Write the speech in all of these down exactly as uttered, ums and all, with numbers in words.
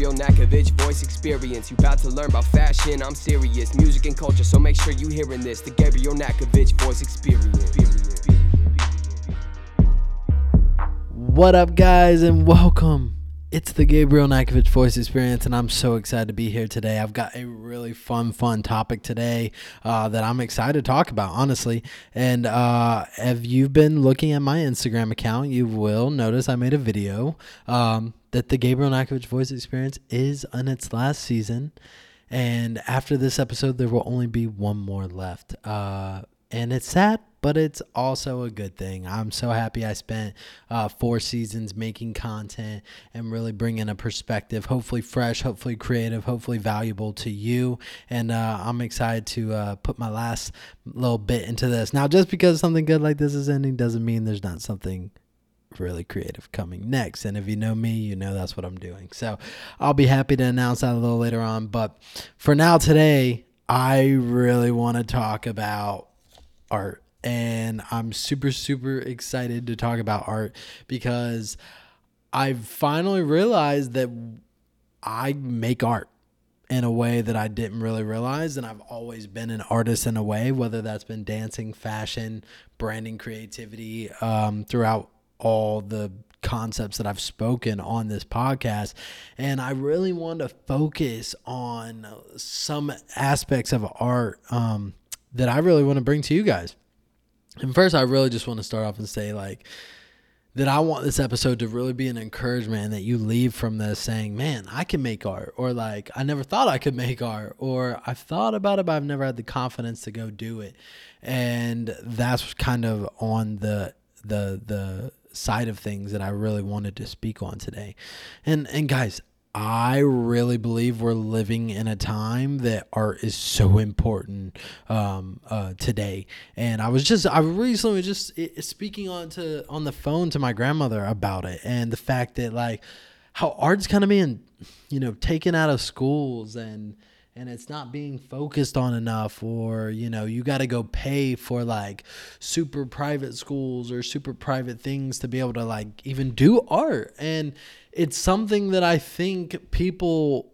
Gabriel Nakovich voice experience. You about to learn about fashion, I'm serious. Music and culture, so make sure you hearing this. The Gabriel Nakovich voice experience. What up, guys, and welcome. It's the Gabriel Nakovich voice experience, and I'm so excited to be here today. I've got a really fun, fun topic today uh, that I'm excited to talk about, honestly. And uh, if you've been looking at my Instagram account, you will notice I made a video um, that the Gabriel Nakovich voice experience is on its last season. And after this episode, there will only be one more left. Uh, and it's sad, but it's also a good thing. I'm so happy I spent uh, four seasons making content and really bringing a perspective, hopefully fresh, hopefully creative, hopefully valuable to you. And uh, I'm excited to uh, put my last little bit into this. Now, just because something good like this is ending doesn't mean there's not something really creative coming next. And if you know me, you know that's what I'm doing. So I'll be happy to announce that a little later on. But for now today, I really want to talk about art. And I'm super, super excited to talk about art because I've finally realized that I make art in a way that I didn't really realize. And I've always been an artist in a way, whether that's been dancing, fashion, branding, creativity, um, throughout all the concepts that I've spoken on this podcast. And I really want to focus on some aspects of art um, that I really want to bring to you guys. And first, I really just want to start off and say, like, that I want this episode to really be an encouragement and that you leave from this saying, man, I can make art, or like, I never thought I could make art, or I've thought about it, but I've never had the confidence to go do it. And that's kind of on the the the side of things that I really wanted to speak on today. And and guys, I really believe we're living in a time that art is so important um, uh, today. And I was just, I recently was just speaking on to on the phone to my grandmother about it, and the fact that, like, how art's kind of being, you know, taken out of schools and and it's not being focused on enough, or, you know, you got to go pay for like super private schools or super private things to be able to like even do art. And it's something that I think people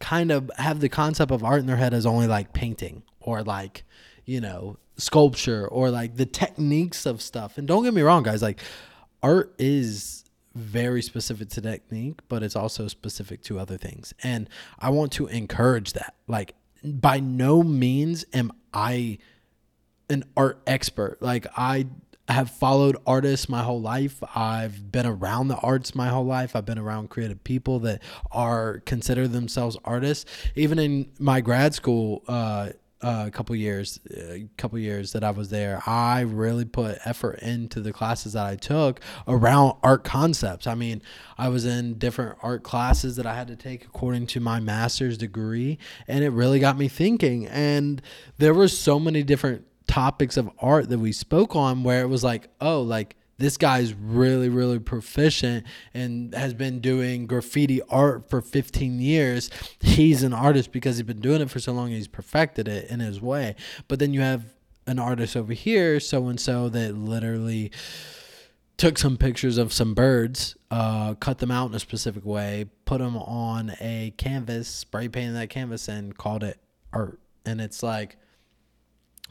kind of have the concept of art in their head as only like painting or like, you know, sculpture or like the techniques of stuff. And don't get me wrong, guys, like art is very specific to technique, but it's also specific to other things. And I want to encourage that. Like, by no means am I an art expert. Like, I have followed artists my whole life. I've been around the arts my whole life. I've been around creative people that are consider themselves artists. Even in my grad school, uh, Uh, a couple years, a couple years that I was there, I really put effort into the classes that I took around art concepts. I mean, I was in different art classes that I had to take according to my master's degree, and it really got me thinking. And there were so many different topics of art that we spoke on where it was like, oh, like, this guy's really, really proficient and has been doing graffiti art for fifteen years. He's an artist because he's been doing it for so long. He's perfected it in his way. But then you have an artist over here, so-and-so, that literally took some pictures of some birds, uh, cut them out in a specific way, put them on a canvas, spray painted that canvas, and called it art. And it's like,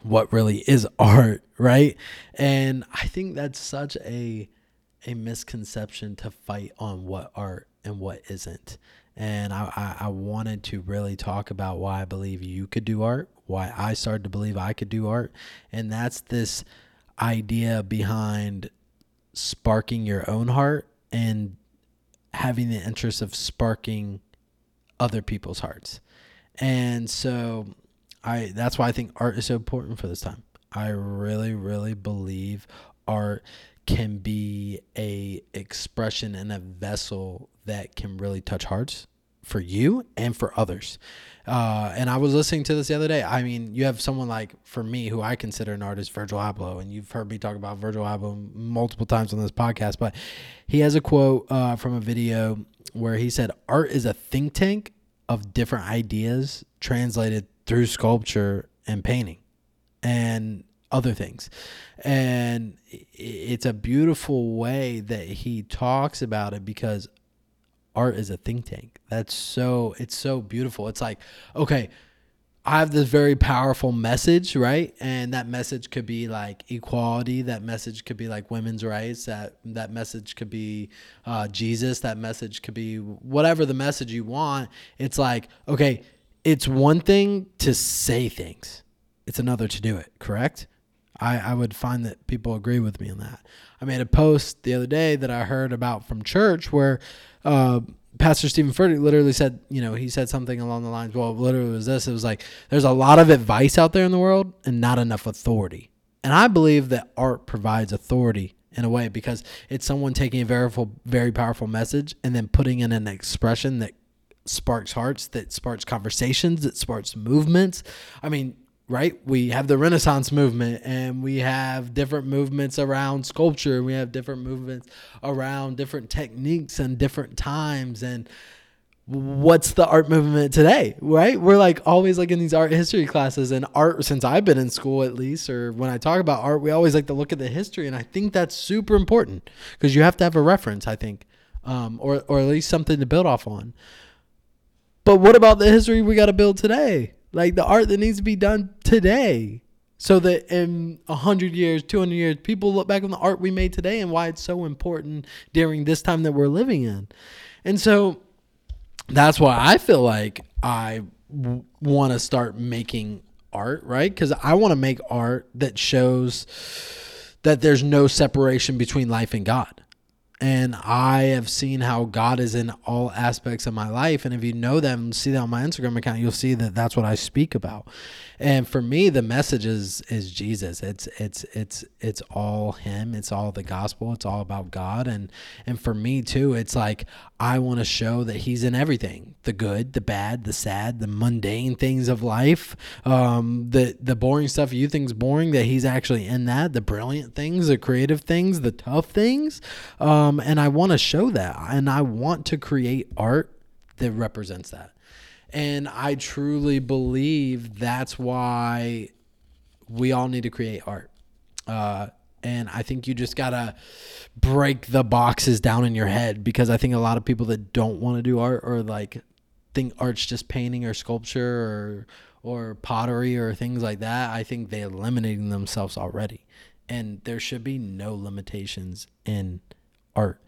what really is art, right? And I think that's such a a misconception to fight on what art and what isn't. And I, I, I wanted to really talk about why I believe you could do art, why I started to believe I could do art. And that's this idea behind sparking your own heart and having the interest of sparking other people's hearts. And so I that's why I think art is so important for this time. I really, really believe art can be a expression and a vessel that can really touch hearts for you and for others. Uh, and I was listening to this the other day. I mean, you have someone like, for me, who I consider an artist, Virgil Abloh, and you've heard me talk about Virgil Abloh multiple times on this podcast, but he has a quote uh, from a video where he said, "Art is a think tank of different ideas translated through sculpture and painting and other things." And it's a beautiful way that he talks about it, because art is a think tank. That's so, it's so beautiful. It's like, okay, I have this very powerful message, right? And that message could be like equality. That message could be like women's rights. That that message could be uh, Jesus. That message could be whatever the message you want. It's like, okay, it's one thing to say things. It's another to do it, correct? I, I would find that people agree with me on that. I made a post the other day that I heard about from church where uh, Pastor Stephen Furtick literally said, you know, he said something along the lines, well, literally it was this. It was like, there's a lot of advice out there in the world and not enough authority. And I believe that art provides authority in a way because it's someone taking a very, very powerful message and then putting in an expression that sparks hearts, that sparks conversations, that sparks movements. I mean, right? We have the Renaissance movement and we have different movements around sculpture. We have different movements around different techniques and different times. And what's the art movement today, right? We're like always like in these art history classes and art, since I've been in school at least, or when I talk about art, we always like to look at the history. And I think that's super important because you have to have a reference, I think, um, or, or at least something to build off on. But what about the history we got to build today? Like the art that needs to be done today so that in one hundred years, two hundred years, people look back on the art we made today and why it's so important during this time that we're living in. And so that's why I feel like I w- want to start making art, right? Because I want to make art that shows that there's no separation between life and God. And I have seen how God is in all aspects of my life. And if you know that and see that on my Instagram account, you'll see that that's what I speak about. And for me, the message is, is Jesus. It's, it's, it's, it's all him. It's all the gospel. It's all about God. And, and for me too, it's like, I want to show that he's in everything, the good, the bad, the sad, the mundane things of life. Um, the, the boring stuff you think's boring, that he's actually in that, the brilliant things, the creative things, the tough things. Um, Um, and I want to show that, and I want to create art that represents that. And I truly believe that's why we all need to create art. Uh, and I think you just got to break the boxes down in your head, because I think a lot of people that don't want to do art or like think art's just painting or sculpture or, or pottery or things like that. I think they're limiting themselves already, and there should be no limitations in art.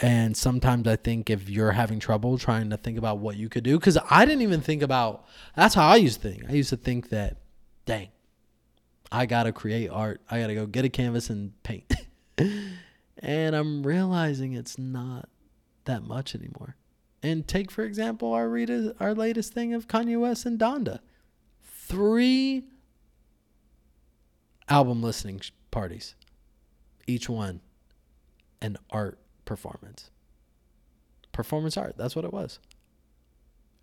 And sometimes I think if you're having trouble trying to think about what you could do, because I didn't even think about, that's how I used to think. I used to think that, dang, I got to create art. I got to go get a canvas and paint. And I'm realizing it's not that much anymore. And take, for example, our, read- our latest thing of Kanye West and Donda. Three album listening parties, each one an art performance. Performance art, that's what it was.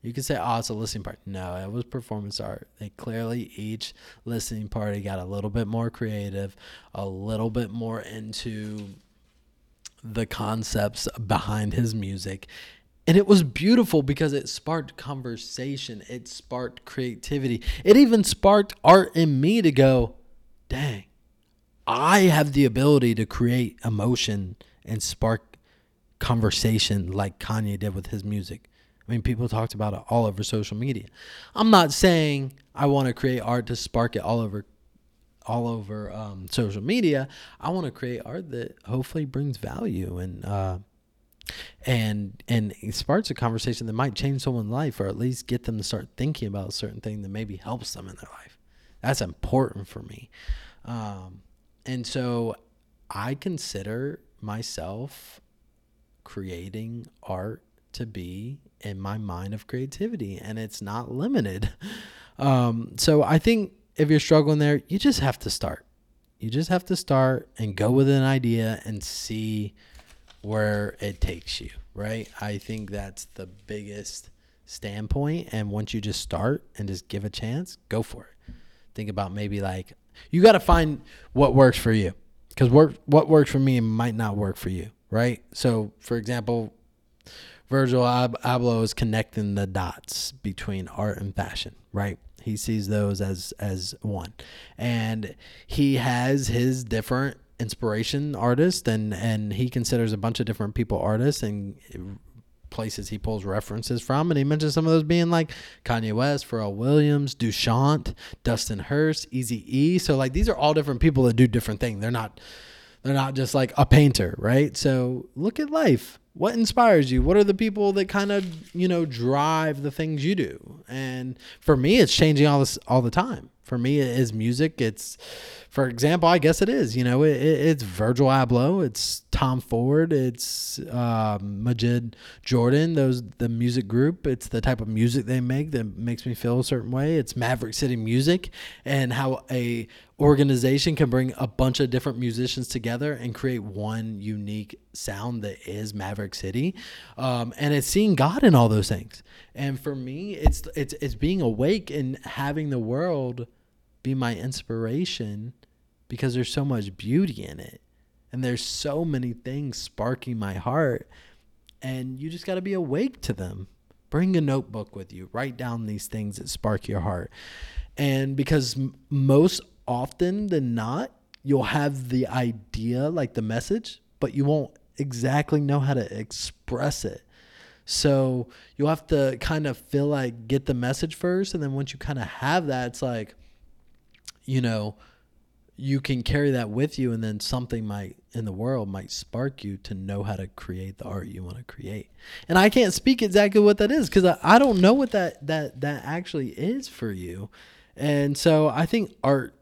You could say, oh, it's a listening party. No, it was performance art. They clearly, each listening party got a little bit more creative, a little bit more into the concepts behind his music. And it was beautiful because it sparked conversation. It sparked creativity. It even sparked art in me to go, dang, I have the ability to create emotion and spark conversation like Kanye did with his music. I mean, people talked about it all over social media. I'm not saying I want to create art to spark it all over all over um, social media. I want to create art that hopefully brings value and uh, and and sparks a conversation that might change someone's life, or at least get them to start thinking about a certain thing that maybe helps them in their life. That's important for me. Um, and so I consider myself creating art to be in my mind of creativity, and it's not limited. Um, so I think if you're struggling there, you just have to start. You just have to start and go with an idea and see where it takes you, right? I think that's the biggest standpoint. And once you just start and just give a chance, go for it. Think about maybe like, you got to find what works for you, because work, what works for me might not work for you, right? So, for example, Virgil Ab- Abloh is connecting the dots between art and fashion, right? He sees those as as one. And he has his different inspiration artists, and, and he considers a bunch of different people artists and places he pulls references from, and he mentions some of those being like Kanye West, Pharrell Williams, Duchamp, Dustin Hurst, Eazy E. So like these are all different people that do different things. They're not they're not just like a painter, right? So look at life. What inspires you? What are the people that kind of, you know, drive the things you do? And for me, it's changing all this all the time. For me, it is music. It's, for example, I guess it is, you know, it, it's Virgil Abloh, it's Tom Ford, it's uh, Majid Jordan, those the music group. It's the type of music they make that makes me feel a certain way. It's Maverick City music and how a organization can bring a bunch of different musicians together and create one unique sound that is Maverick City. Um, and it's seeing God in all those things. And for me, it's it's it's being awake and having the world be my inspiration, because there's so much beauty in it. And there's so many things sparking my heart. And you just got to be awake to them. Bring a notebook with you. Write down these things that spark your heart. And because m- most often than not, you'll have the idea, like the message, but you won't exactly know how to express it. So you'll have to kind of feel like get the message first. And then once you kind of have that, it's like, you know, you can carry that with you, and then something might in the world might spark you to know how to create the art you want to create. And I can't speak exactly what that is, because I, I don't know what that, that, that actually is for you. And so I think art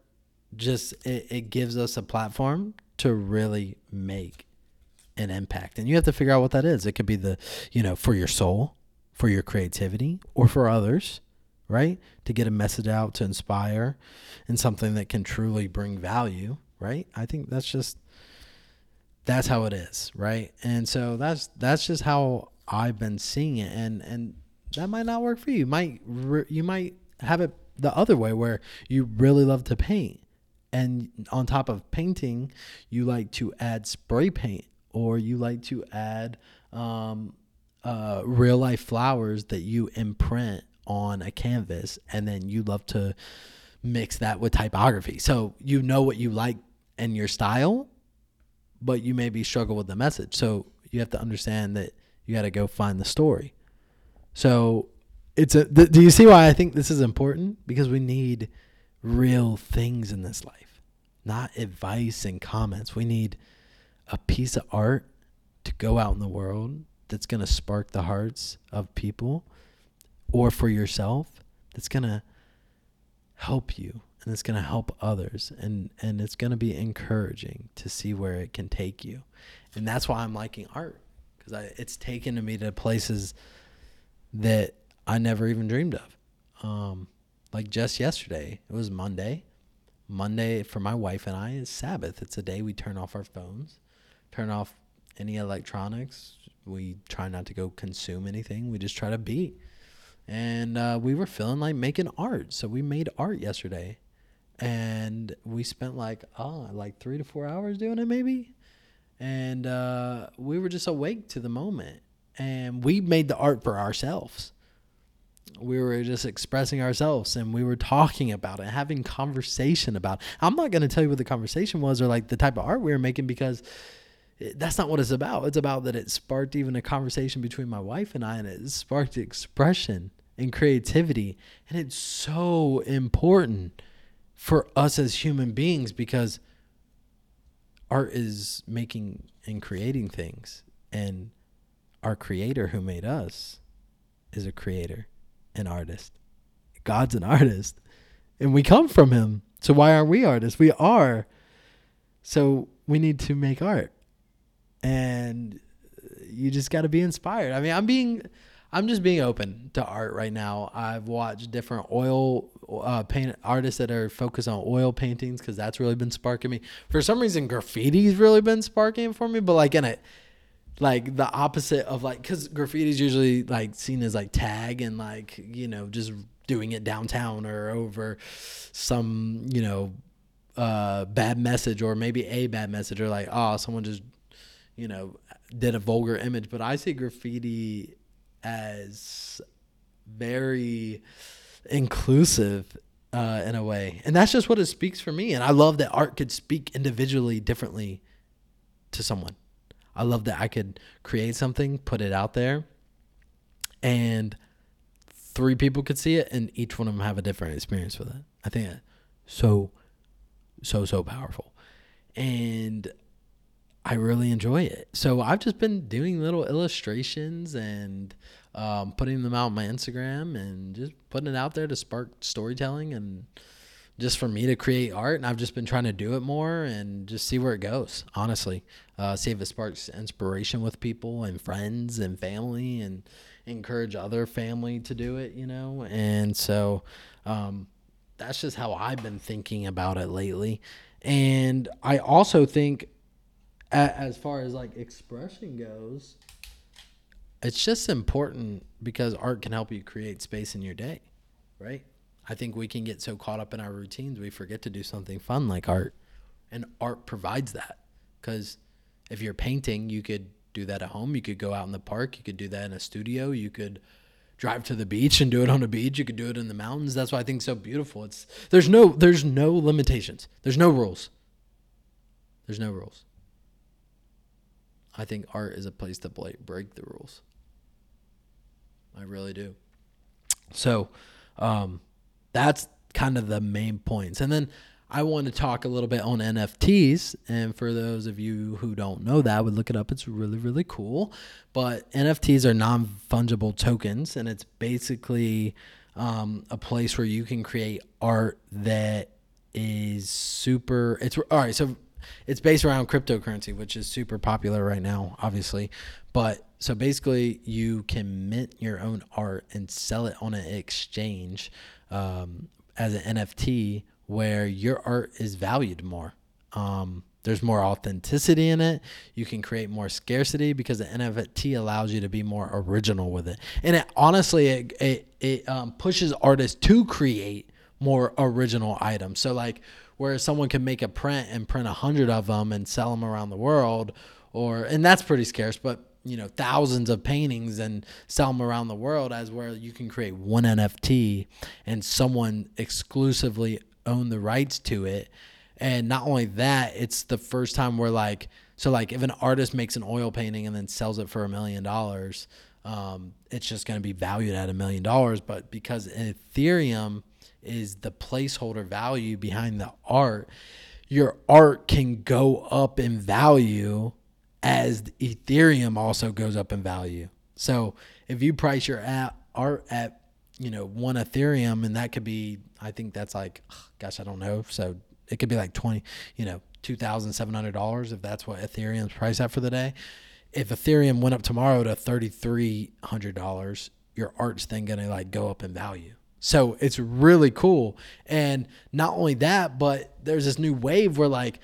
just, it, it gives us a platform to really make an impact. And you have to figure out what that is. It could be the, you know, for your soul, for your creativity, or for others, right? To get a message out, to inspire, and something that can truly bring value, right? I think that's just, that's how it is, right? And so that's that's just how I've been seeing it, and and that might not work for you. You might you might have it the other way, where you really love to paint, and on top of painting, you like to add spray paint, or you like to add um, uh, real life flowers that you imprint on a canvas, and then you love to mix that with typography. So you know what you like and your style, but you maybe struggle with the message. So you have to understand that you got to go find the story. So it's a, th- do you see why I think this is important? Because we need real things in this life, not advice and comments. We need a piece of art to go out in the world that's going to spark the hearts of people, or for yourself, that's going to help you, and it's going to help others, and, and it's going to be encouraging to see where it can take you. And that's why I'm liking art, because it's taken to me to places that I never even dreamed of. Um, like just yesterday, it was Monday. Monday for my wife and I is Sabbath. It's a day we turn off our phones, turn off any electronics. We try not to go consume anything. We just try to be. And uh, we were feeling like making art. So we made art yesterday. And we spent like, oh, like three to four hours doing it maybe. And uh, we were just awake to the moment. And we made the art for ourselves. We were just expressing ourselves. And we were talking about it, having conversation about it. I'm not going to tell you what the conversation was or like the type of art we were making, because that's not what it's about. It's about that it sparked even a conversation between my wife and I, and it sparked expression and creativity. And it's so important for us as human beings, because art is making and creating things, and our creator who made us is a creator, an artist. God's an artist, and we come from him. So why aren't we artists? We are. So we need to make art, and you just got to be inspired. I mean, I'm being, I'm just being open to art right now. I've watched different oil uh, paint artists that are focused on oil paintings, because that's really been sparking me. For some reason, graffiti's really been sparking for me, but like in it, like the opposite of like, because graffiti's usually like seen as like tag and like, you know, just doing it downtown or over some, you know, uh, bad message, or maybe a bad message, or like, oh, someone just, you know, did a vulgar image. But I see graffiti as very inclusive uh, in a way. And that's just what it speaks for me. And I love that art could speak individually differently to someone. I love that I could create something, put it out there, and three people could see it, and each one of them have a different experience with it. I think that's so, so, so powerful. And I really enjoy it. So I've just been doing little illustrations and um, putting them out on my Instagram and just putting it out there to spark storytelling and just for me to create art. And I've just been trying to do it more and just see where it goes, honestly. Uh, see if it sparks inspiration with people and friends and family and encourage other family to do it, you know. And so um, that's just how I've been thinking about it lately. And I also think, as far as like expression goes, it's just important because art can help you create space in your day, right? I think we can get so caught up in our routines we forget to do something fun like art, and art provides that. Because if you're painting, you could do that at home, you could go out in the park, you could do that in a studio, you could drive to the beach and do it on a beach, you could do it in the mountains. That's why I think it's so beautiful. It's there's no there's no limitations, there's no rules, there's no rules. I think art is a place to break the rules. I really do. So um, that's kind of the main points. And then I want to talk a little bit on N F Ts. And for those of you who don't know that, I would look it up. It's really, really cool. But N F Ts are non-fungible tokens. And it's basically um, a place where you can create art that is super... It's all right, so... It's based around cryptocurrency, which is super popular right now, obviously. But so basically you can mint your own art and sell it on an exchange um, as an N F T where your art is valued more. Um, there's more authenticity in it. You can create more scarcity because the N F T allows you to be more original with it. And it honestly, it, it, it um, pushes artists to create more original items. So like, whereas someone can make a print and print a hundred of them and sell them around the world, or and that's pretty scarce, but you know, thousands of paintings and sell them around the world, as where you can create one N F T and someone exclusively own the rights to it. And not only that, it's the first time where like, so like if an artist makes an oil painting and then sells it for a million dollars, um, it's just going to be valued at a million dollars. But because Ethereum is the placeholder value behind the art, your art can go up in value as Ethereum also goes up in value. So if you price your art at, you know, one Ethereum, and that could be, I think that's like, gosh, I don't know. So it could be like twenty, you know, two thousand seven hundred dollars if that's what Ethereum's priced at for the day. If Ethereum went up tomorrow to three thousand three hundred dollars, your art's then going to like go up in value. So it's really cool. And not only that, but there's this new wave where like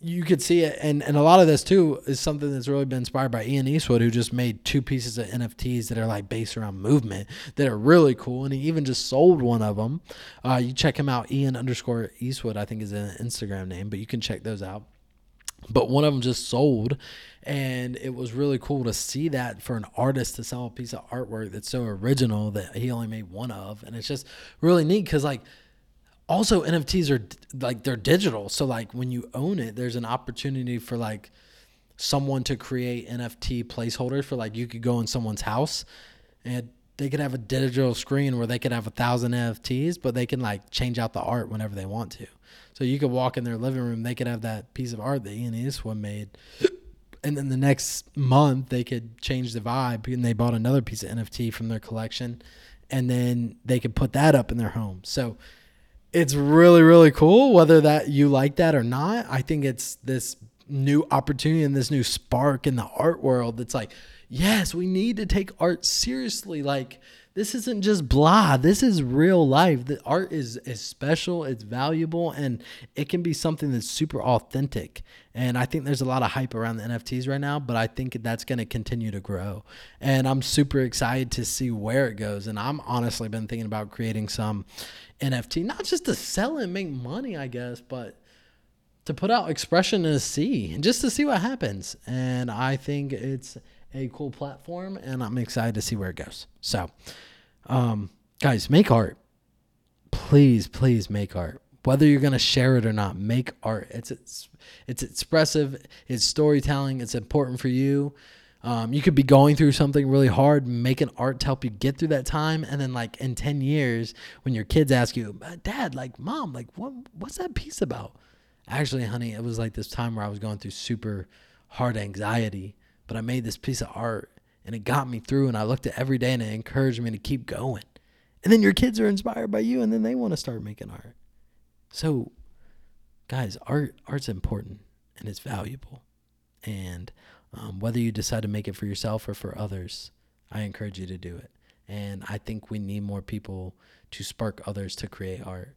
you could see it. And, and a lot of this too is something that's really been inspired by Ian Eastwood, who just made two pieces of N F Ts that are like based around movement that are really cool. And he even just sold one of them. Uh, you check him out. Ian underscore Eastwood, I think is an Instagram name, but you can check those out. But one of them just sold, and it was really cool to see that for an artist to sell a piece of artwork that's so original that he only made one of. And it's just really neat because, like, also N F Ts are, like, they're digital. So, like, when you own it, there's an opportunity for, like, someone to create N F T placeholders for, like, you could go in someone's house and they could have a digital screen where they could have a thousand N F Ts, but they can like change out the art whenever they want to. So you could walk in their living room, they could have that piece of art that Ian Eastwood made. And then the next month they could change the vibe and they bought another piece of N F T from their collection. And then they could put that up in their home. So it's really, really cool, whether that you like that or not. I think it's this new opportunity and this new spark in the art world that's like, yes, we need to take art seriously. Like, this isn't just blah. This is real life. The art is, is special. It's valuable. And it can be something that's super authentic. And I think there's a lot of hype around the N F Ts right now, but I think that's going to continue to grow. And I'm super excited to see where it goes. And I'm honestly been thinking about creating some N F T, not just to sell and make money, I guess, but to put out expression and see, just to see what happens. And I think it's a cool platform, and I'm excited to see where it goes. So, um, guys, make art. Please, please make art. Whether you're going to share it or not, make art. It's, it's, it's expressive. It's storytelling. It's important for you. Um, you could be going through something really hard, making art to help you get through that time. And then like in ten years, when your kids ask you, Dad, like, Mom, like, what what's that piece about? Actually, honey, it was like this time where I was going through super hard anxiety, but I made this piece of art and it got me through, and I looked at every day and it encouraged me to keep going. And then your kids are inspired by you, and then they want to start making art. So guys, art art's important and it's valuable. And um, whether you decide to make it for yourself or for others, I encourage you to do it. And I think we need more people to spark others to create art.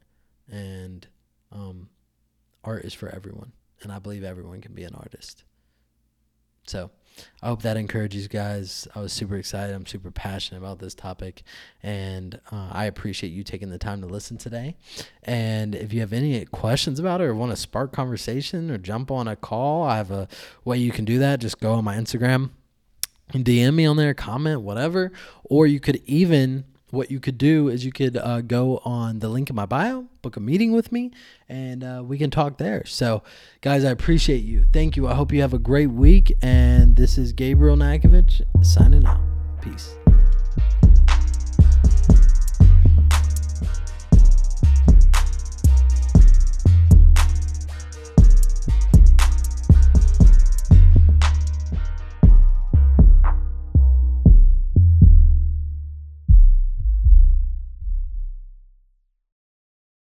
And um, art is for everyone. And I believe everyone can be an artist. So I hope that encourages you guys. I was super excited. I'm super passionate about this topic, and uh, I appreciate you taking the time to listen today. And if you have any questions about it or want to spark conversation or jump on a call, I have a way you can do that. Just go on my Instagram and D M me on there, comment, whatever. Or you could even, what you could do is you could uh, go on the link in my bio, book a meeting with me, and uh, we can talk there. So, guys, I appreciate you. Thank you. I hope you have a great week. And this is Gabriel Nakovich signing out. Peace.